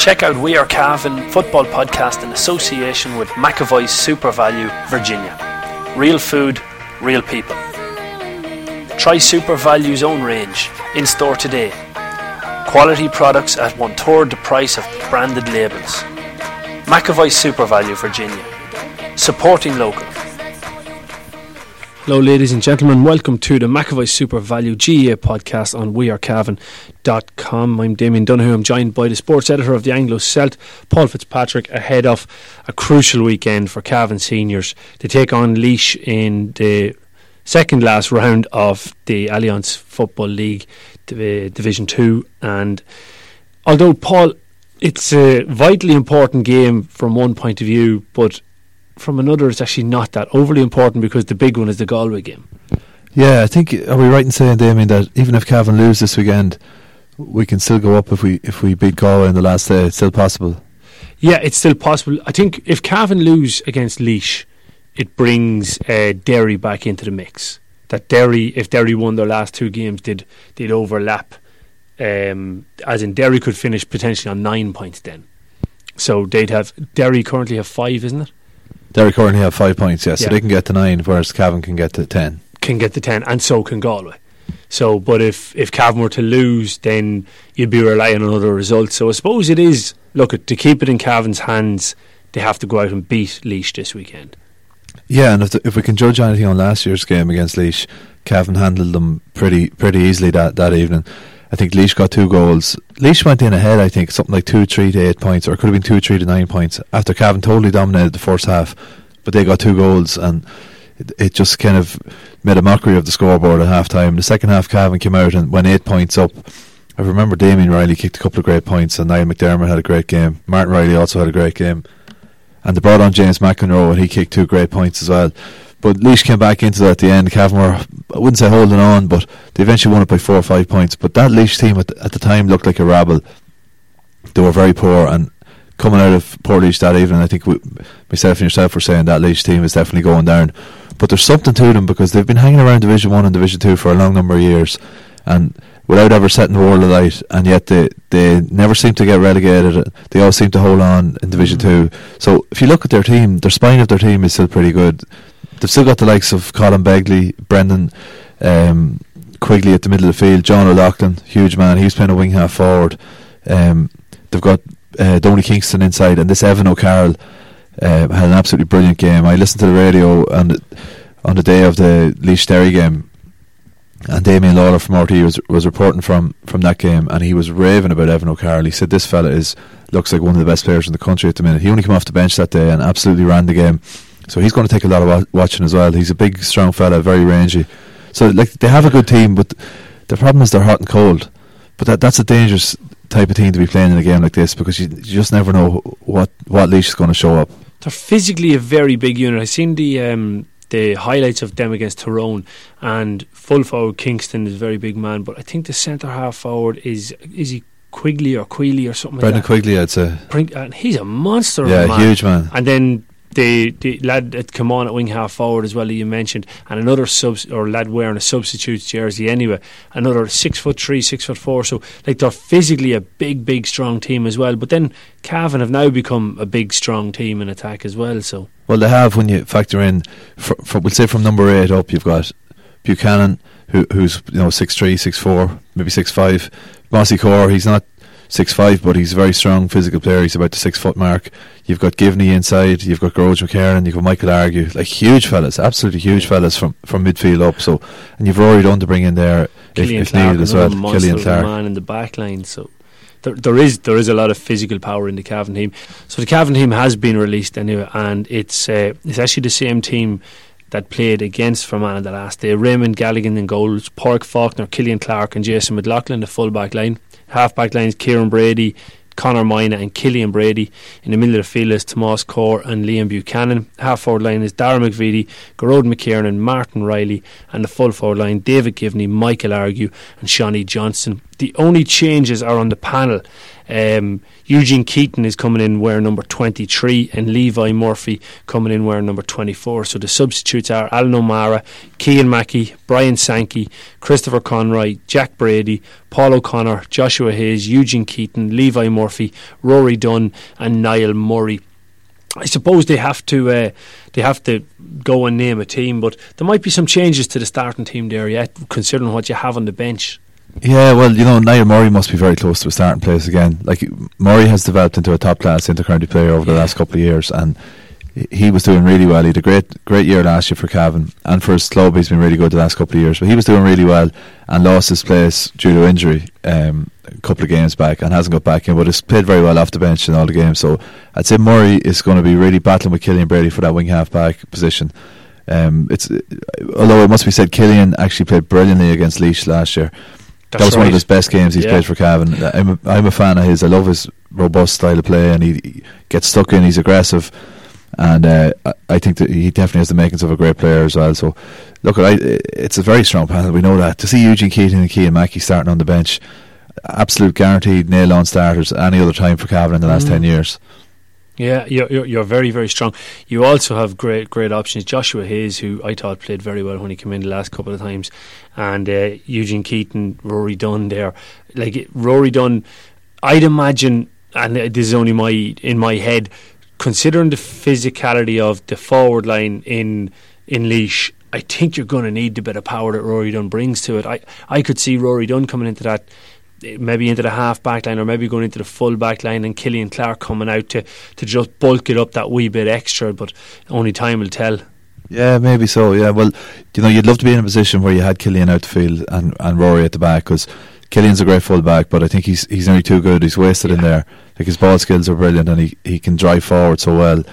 Check out We Are Calvin Football Podcast in association with McEvoy SuperValu Virginia. Real food, real people. Try SuperValu's own range in store today. Quality products at 1/3 the price of branded labels. McEvoy SuperValu Virginia. Supporting local. Hello ladies and gentlemen, welcome to the McEvoy SuperValu GEA podcast on wearecalvin.com. I'm Damien Donoghue, I'm joined by the sports editor of the Anglo Celt, Paul Fitzpatrick, ahead of a crucial weekend for Calvin seniors. They take on Laois in the second last round of the Allianz Football League Division 2, and although, Paul, it's a vitally important game from one point of view, but from another it's actually not that overly important because the big one is the Galway game. Yeah, I think, are we right in saying, Damien, that even if Cavan lose this weekend, we can still go up if we beat Galway in the last day? It's still possible. Yeah, it's still possible. I think if Cavan lose against Laois, it brings Derry back into the mix. That Derry, if Derry won their last two games, they'd overlap, as in Derry could finish potentially on 9 points then. So they'd have, Derry currently have 5, isn't it? Derry currently have 5 points, yes, yeah. So they can get to 9, whereas Cavan can get to 10. Can get to 10, and so can Galway. So, but if Cavan were to lose, then you'd be relying on other results. So I suppose it is, look, to keep it in Cavan's hands, they have to go out and beat Laois this weekend. Yeah, and if we can judge anything on last year's game against Laois, Cavan handled them pretty easily that evening. I think Laois got 2 goals. Laois went in ahead, I think, something like 2-3 to 8 points, or it could have been 2-3 to 9 points, after Cavan totally dominated the first half, but they got 2 goals, and it just kind of made a mockery of the scoreboard at half-time. The second half, Cavan came out and went 8 points up. I remember Damien Reilly kicked a couple of great points, and Niall McDermott had a great game. Martin Reilly also had a great game. And they brought on James McEnroe, and he kicked 2 great points as well. But Laois came back into that at the end. Cavan were, I wouldn't say holding on, but they eventually won it by 4 or 5 points. But that Laois team at the time looked like a rabble. They were very poor, and coming out of poor Laois that evening, I think myself and yourself were saying that Laois team is definitely going down. But there's something to them, because they've been hanging around Division 1 and Division 2 for a long number of years, and without ever setting the world alight, and yet they never seem to get relegated. They all seem to hold on in Division 2. So if you look at their team, their spine of their team is still pretty good. They've still got the likes of Colin Begley, Brendan Quigley at the middle of the field, John O'Loughlin, huge man, he's playing a wing half forward. They've got Donny Kingston inside, and this Evan O'Carroll had an absolutely brilliant game. I listened to the radio on the day of the Laois Derry game, and Damien Lawler from RT was reporting from that game, and he was raving about Evan O'Carroll. He said this fella looks like one of the best players in the country at the minute. He only came off the bench that day and absolutely ran the game. So he's going to take a lot of watching as well. He's a big, strong fella, very rangy. So like, they have a good team, but the problem is they're hot and cold. But that's a dangerous type of team to be playing in a game like this, because you just never know what Laois is going to show up. They're physically a very big unit. I've seen the highlights of them against Tyrone, and full forward Kingston is a very big man, but I think the centre half forward is he Quigley or Queeley or something Brendan like that? Brendan Quigley, I'd say. And he's a monster of a man. Yeah, huge man. And then the lad that come on at wing half forward as well that you mentioned, and another lad wearing a substitute's jersey anyway, another 6'3", 6'4". So like, they're physically a big strong team as well. But then Cavan have now become a big strong team in attack as well. So well, they have, when you factor in, we'll say from number 8 up, you've got Buchanan, who's 6'3", 6'4", maybe 6'5". Mossy Core, he's not 6'5", but he's a very strong physical player. He's about the 6 foot mark. You've got Givney inside. You've got Gearóid McKiernan. You've got Michael Argue. Like huge fellas, absolutely huge fellas from midfield up. So, and you've Rory Dunn to bring in there if needed as well. Killian Clarke, man in the back line. So there is a lot of physical power in the Cavan team. So the Cavan team has been released anyway, and it's actually the same team that played against Fermanagh the last day. Raymond Galligan in goals, Park Faulkner, Killian Clarke, and Jason McLaughlin the full back line. Half-back lines, Kieran Brady, Conor Mina and Killian Brady. In the middle of the field is Tomás Corr and Liam Buchanan. Half-forward line is Darragh McVitie, Gearóid McKiernan, Martin Reilly, and the full-forward line, David Givney, Michael Argue and Shawnee Johnston. The only changes are on the panel. Eugene Keaton is coming in wearing number 23, and Levi Murphy coming in wearing number 24. So the substitutes are Alan O'Mara, Keane Mackey, Brian Sankey, Christopher Conroy, Jack Brady, Paul O'Connor, Joshua Hayes, Eugene Keaton, Levi Murphy, Rory Dunn and Niall Murray. I suppose they have to go and name a team, but there might be some changes to the starting team there yet, considering what you have on the bench. Yeah, well, you know, Niall Murray must be very close to a starting place again. Like, Murray has developed into a top-class inter-county player over the last couple of years, and he was doing really well. He had a great year last year for Cavan, and for his club he's been really good the last couple of years, but he was doing really well and lost his place due to injury a couple of games back and hasn't got back in, but he's played very well off the bench in all the games. So I'd say Murray is going to be really battling with Killian Brady for that wing half-back position. Although it must be said, Killian actually played brilliantly against Laois last year. That was one of his best games he's played for Cavan. I'm a fan of his. I love his robust style of play, and he gets stuck in, he's aggressive, and I think that he definitely has the makings of a great player as well. So look, it's a very strong panel, we know that. To see Eugene Keaton and Keane Mackey starting on the bench, absolute guaranteed nail on starters any other time for Cavan in the last 10 years. Yeah, you're very, very strong. You also have great options. Joshua Hayes, who I thought played very well when he came in the last couple of times, and Eugene Keaton, Rory Dunn there. Like, Rory Dunn, I'd imagine, and this is only in my head, considering the physicality of the forward line in Laois, I think you're going to need the bit of power that Rory Dunn brings to it. I could see Rory Dunn coming into that, maybe into the half back line, or maybe going into the full back line, and Killian Clarke coming out to just bulk it up that wee bit extra, but only time will tell. Yeah, maybe so. Yeah, well, you know, you'd love to be in a position where you had Killian out the field and Rory at the back, because Killian's a great full back, but I think he's only too good. He's wasted in there. Like, his ball skills are brilliant, and he can drive forward so well.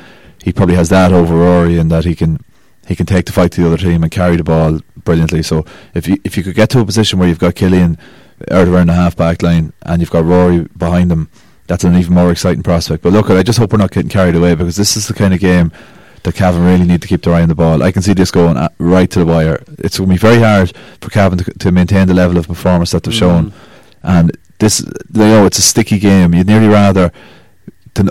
He probably has that over Rory, in that he can take the fight to the other team and carry the ball brilliantly. So if you could get to a position where you've got Killian out around the half-back line and you've got Rory behind him, that's an even more exciting prospect. But look, I just hope we're not getting carried away, because this is the kind of game that Cavan really need to keep their eye on the ball. I can see this going right to the wire. It's going to be very hard for Cavan to maintain the level of performance that they've shown. And this, you know, it's a sticky game. You'd nearly rather to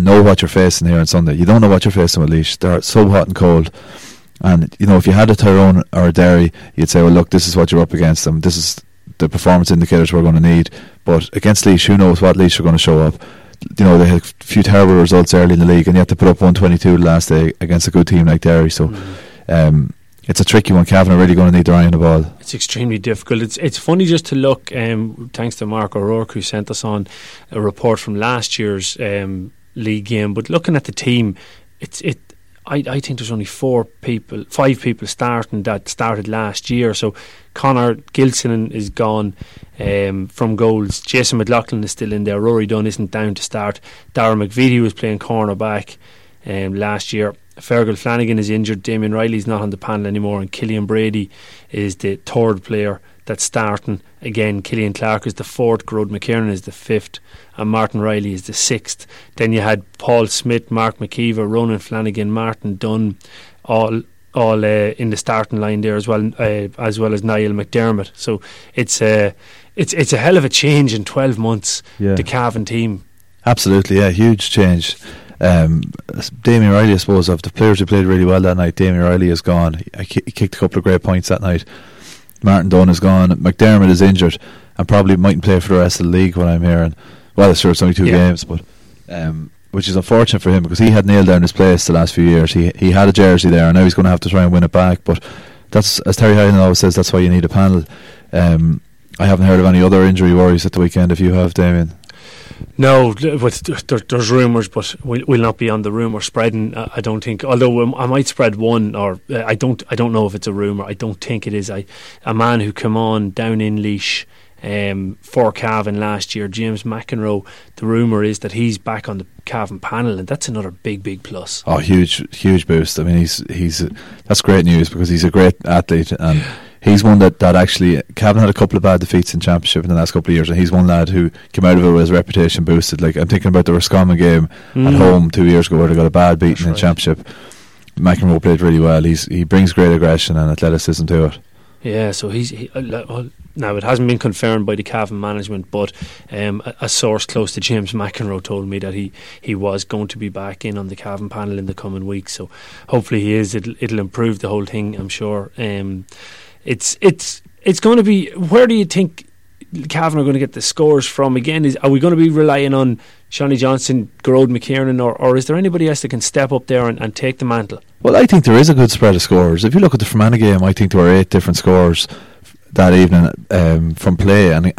know what you're facing here on Sunday. You don't know what you're facing with Laois. They're so hot and cold. And, you know, if you had a Tyrone or a Derry, you'd say, well, look, this is what you're up against them. This is the performance indicators we're going to need. But against Laois, who knows what Laois are going to show up. You know, they had a few terrible results early in the league, and you have to put up 122 the last day against a good team like Derry. So it's a tricky one. Cavan are really going to need their eye on the ball. It's extremely difficult. It's funny just to look, thanks to Mark O'Rourke, who sent us on a report from last year's league game, but looking at the team, I think there's only five people starting that started last year. So Conor Gilson is gone from goals. Jason McLaughlin is still in there. Rory Dunn isn't down to start. Darragh McVitie was playing cornerback last year. Fergal Flanagan is injured. Damien Reilly is not on the panel anymore, and Killian Brady is the third player that's starting. Again, Killian Clarke is the fourth, Gearóid McKiernan is the fifth, and Martin Reilly is the sixth. Then you had Paul Smith, Mark McKeever, Ronan Flanagan, Martin Dunn, all in the starting line there as well as Niall McDermott. So it's a hell of a change in 12 months. Yeah. The Cavan team. Absolutely, yeah, huge change. Damien Reilly, I suppose, of the players who played really well that night, Damien Reilly is gone. He kicked a couple of great points that night. Martin Dunn is gone. McDermott is injured and probably mightn't play for the rest of the league, what I'm hearing. Well, sure, it's only two games, but which is unfortunate for him, because he had nailed down his place the last few years. He had a jersey there, and now he's going to have to try and win it back. But that's, as Terry Hyland always says, that's why you need a panel. I haven't heard of any other injury worries at the weekend. If you have, Damien? No, there's rumours, but we'll not be on the rumour spreading, I don't think. Although I might spread one, or I don't know if it's a rumour. I don't think it is. A man who came on down in Laois for Cavan last year, James McEnroe, the rumour is that he's back on the Cavan panel, and that's another big plus. Oh, huge boost. I mean, he's that's great news, because he's a great athlete, and he's one that actually, Cavan had a couple of bad defeats in Championship in the last couple of years, and he's one lad who came out of it with his reputation boosted. Like, I'm thinking about the Roscommon game at home 2 years ago, where they got a bad beating in Championship. McEnroe played really well. He brings great aggression and athleticism to it. Yeah, so now it hasn't been confirmed by the Cavan management, but a source close to James McEnroe told me that he was going to be back in on the Cavan panel in the coming week. So hopefully he is. It'll improve the whole thing, I'm sure. It's going to be. Where do you think Cavan are going to get the scores from again? Are we going to be relying on Shawnee Johnson, Gearóid McKiernan, or is there anybody else that can step up there and take the mantle? Well, I think there is a good spread of scores. If you look at the Fermanagh game, I think there were 8 different scores that evening from play, and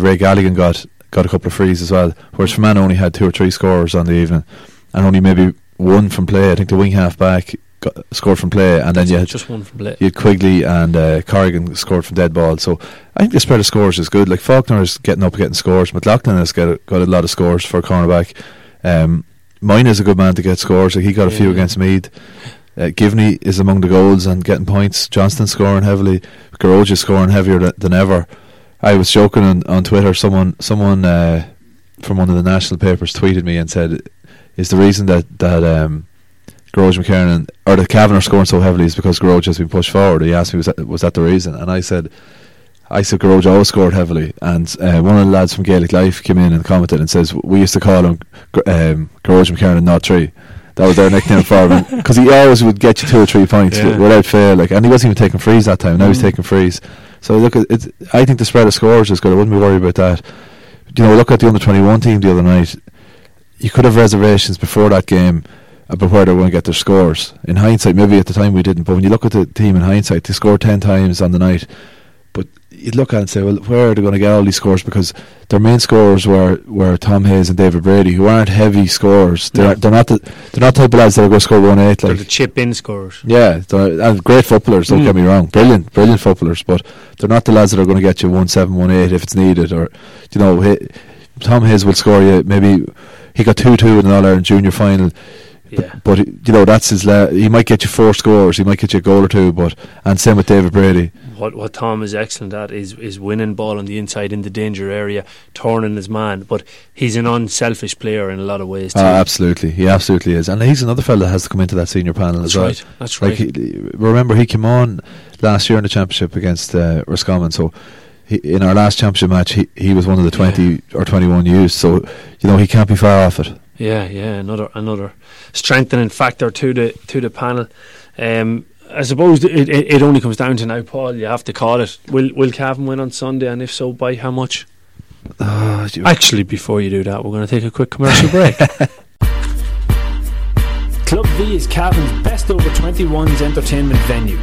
Ray Galligan got a couple of frees as well, whereas Fermanagh only had 2 or 3 scores on the evening, and only maybe one from play. I think the wing half back scored from play, and then you had Quigley and Corrigan scored from dead ball. So I think the spread of scores is good. Like Faulkner is getting up and getting scores. McLaughlin has got a lot of scores for a cornerback. Mine is a good man to get scores. Like he got a few against Meath. Givney is among the goals and getting points. Johnston scoring heavily. Garoja scoring heavier than ever. I was joking on Twitter. Someone from one of the national papers tweeted me and said, "Is the reason that Gearóid McKiernan or the Cavan are scoring so heavily is because Gearóid has been pushed forward?" He asked me, "Was that the reason?" And I said Gearóid always scored heavily. And one of the lads from Gaelic Life came in and commented and says, "We used to call him Gearóid McKiernan, not 3." That was their nickname for him, because he always would get you 2 or 3 points without fail. Like, and he wasn't even taking frees that time. Now he's taking frees. So look, I think the spread of scores is good. I wouldn't be worried about that. You know, look at the under-21 team the other night. You could have reservations before that game about where they're going to get their scores. In hindsight, maybe at the time we didn't, but when you look at the team in hindsight, they scored 10 times on the night, but you'd look at it and say, well, where are they going to get all these scores? Because their main scorers were Tom Hayes and David Brady, who aren't heavy scorers. They're not the type of lads that are going to score 1-8. They're the chip-in scorers. Yeah, they're great footballers, don't get me wrong. Brilliant footballers, but they're not the lads that are going to get you 1-7, 1-8 if it's needed. Or, you know, Tom Hayes will score you, maybe he got 2-2 in an All-Ireland Junior final. Yeah. But you know, that's his. He might get you 4 scores. He might get you a goal or 2. But and same with David Brady. What Tom is excellent at is winning ball on the inside in the danger area, turning his man. But he's an unselfish player in a lot of ways too. Absolutely, he absolutely is. And he's another fella that has to come into that senior panel as well. That's right. Like remember, he came on last year in the championship against Roscommon. So in our last championship match, he was one of the 20 or 21 youth. So you know, he can't be far off it. Yeah, another strengthening factor to the panel. I suppose it only comes down to now, Paul. You have to call it. Will Cavan win on Sunday, and if so, by how much? Actually, before you do that, we're going to take a quick commercial break. Club V is Cavan's best over 21s entertainment venue,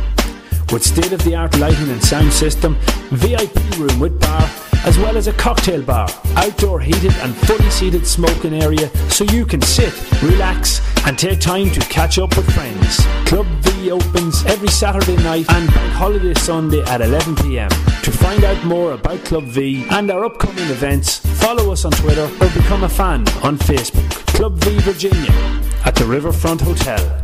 with state-of-the-art lighting and sound system, VIP room with bar, as well as a cocktail bar, outdoor heated and fully seated smoking area, so you can sit, relax and take time to catch up with friends. Club V opens every Saturday night and Bank Holiday Sunday at 11 p.m. To find out more about Club V and our upcoming events, follow us on Twitter or become a fan on Facebook. Club V Virginia at the Riverfront Hotel.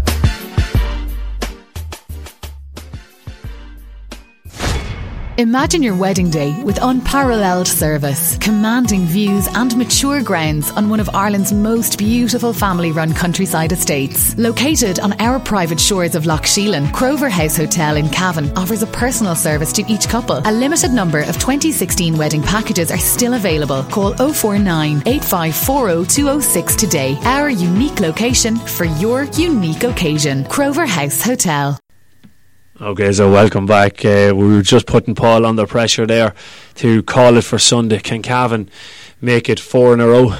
Imagine your wedding day with unparalleled service, commanding views and mature grounds on one of Ireland's most beautiful family-run countryside estates. Located on our private shores of Lough Sheelan, Crover House Hotel in Cavan offers a personal service to each couple. A limited number of 2016 wedding packages are still available. Call 049 8540206 today. Our unique location for your unique occasion. Crover House Hotel. Okay, so welcome back. We were just putting Paul under pressure there to call it for Sunday. Can Cavan make it 4 in a row?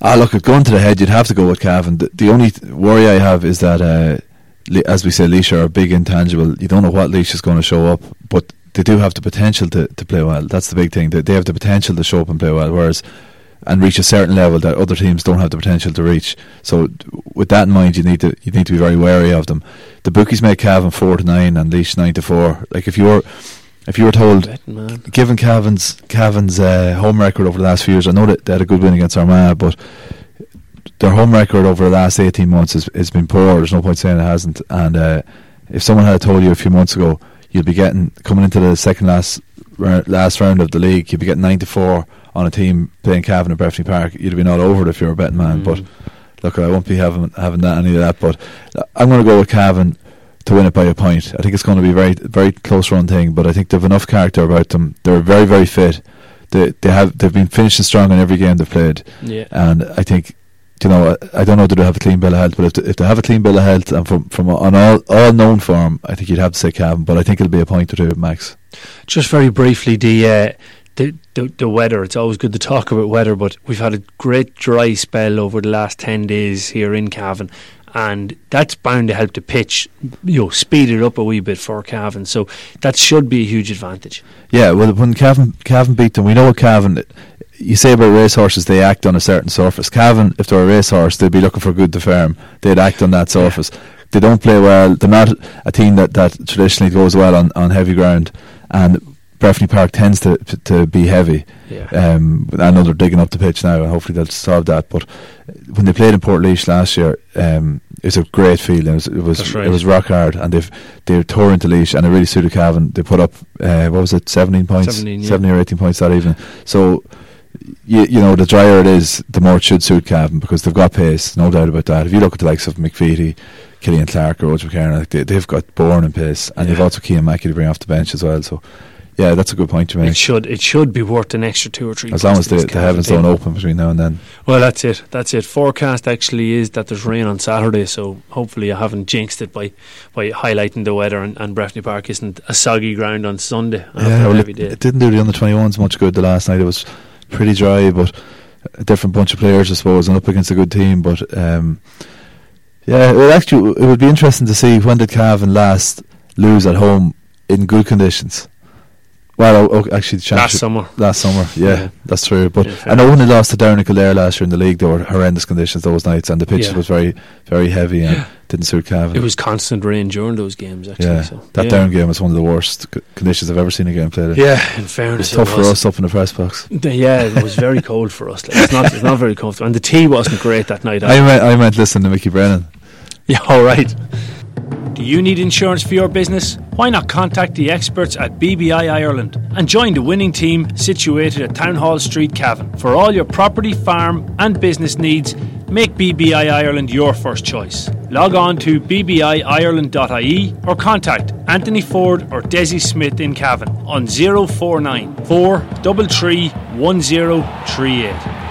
Look, going to the head, you'd have to go with Cavan. The only worry I have is that, as we say, Laois are a big intangible. You don't know what Laois is going to show up, but they do have the potential to play well. That's the big thing. They have the potential to show up and play well, whereas and reach a certain level that other teams don't have the potential to reach. So with that in mind, you need to be very wary of them. The bookies make Cavan 4-9 and Laois 9-4. Like if you were told, given Cavan's home record over the last few years, I know that they had a good win against Armagh, but their home record over the last 18 months has been poor. There's no point saying it hasn't. And if someone had told you a few months ago you'd be coming into the second last round of the league, you'd be getting 9-4 on a team playing Cavan at Breffni Park, you'd have been all over it if you were a betting man. But look, I won't be having that, any of that. But I'm going to go with Cavan to win it by a point. I think it's going to be a very, very close run thing, but I think they've enough character about them. They're very, very fit. They've been finishing strong in every game they've played. Yeah. And I think, you know, I don't know do they have a clean bill of health, but if they have a clean bill of health and from on all known form, I think you'd have to say Cavan, but I think it'll be a point or two max. Just very briefly, the weather. It's always good to talk about weather, but we've had a great dry spell over the last 10 days here in Cavan, and that's bound to help the pitch, you know, speed it up a wee bit for Cavan. So that should be a huge advantage. Yeah, well, when Cavan beat them, we know Cavan. You say about racehorses, they act on a certain surface. Cavan, if they're a racehorse, they'd be looking for good to firm. They'd act on that surface. They don't play well. They're not a team that traditionally goes well on heavy ground. And Breffni Park tends to be heavy. Yeah. I know they're digging up the pitch now, and hopefully they'll solve that. But when they played in Portlaoise last year, it's a great field. It was rock hard, and they tore into Laois, and it really suited Cavan. They put up 17 points, 17 or 18 points that evening. So. You know, the drier it is, the more it should suit Cavan, because they've got pace, no doubt about that. If you look at the likes of McVitie, Killian Clarke, Gearóid McKiernan, like they've got born in pace, and they've also Keane Mackey to bring off the bench as well. So, yeah, that's a good point to make. It should be worth an extra 2 or 3 as long as the heavens don't open between now and then. Well, that's it. Forecast actually is that there's rain on Saturday, so hopefully I haven't jinxed it by highlighting the weather, and Breffni Park isn't a soggy ground on Sunday. It didn't do the under 21s much good the last night. It was pretty dry, but a different bunch of players, I suppose, and up against a good team. But it would be interesting to see when did Cavan last lose at home in good conditions. Well, actually, last summer, yeah, that's true. But I know when they lost to Down and Kildare last year in the league, there were horrendous conditions those nights, and the pitch was very, very heavy and didn't suit Cavan. It was constant rain during those games, actually. Yeah, so. That Down game was one of the worst conditions I've ever seen a game played. Yeah, in fairness, it was tough for us up in the press box. Yeah, it was very cold for us. Like, it's not very comfortable, and the tea wasn't great that night. I meant listening to Mickey Brennan. Yeah, all right. Do you need insurance for your business? Why not contact the experts at BBI Ireland and join the winning team situated at Town Hall Street, Cavan. For all your property, farm and business needs, make BBI Ireland your first choice. Log on to bbiireland.ie or contact Anthony Ford or Desi Smith in Cavan on 049 433 1038.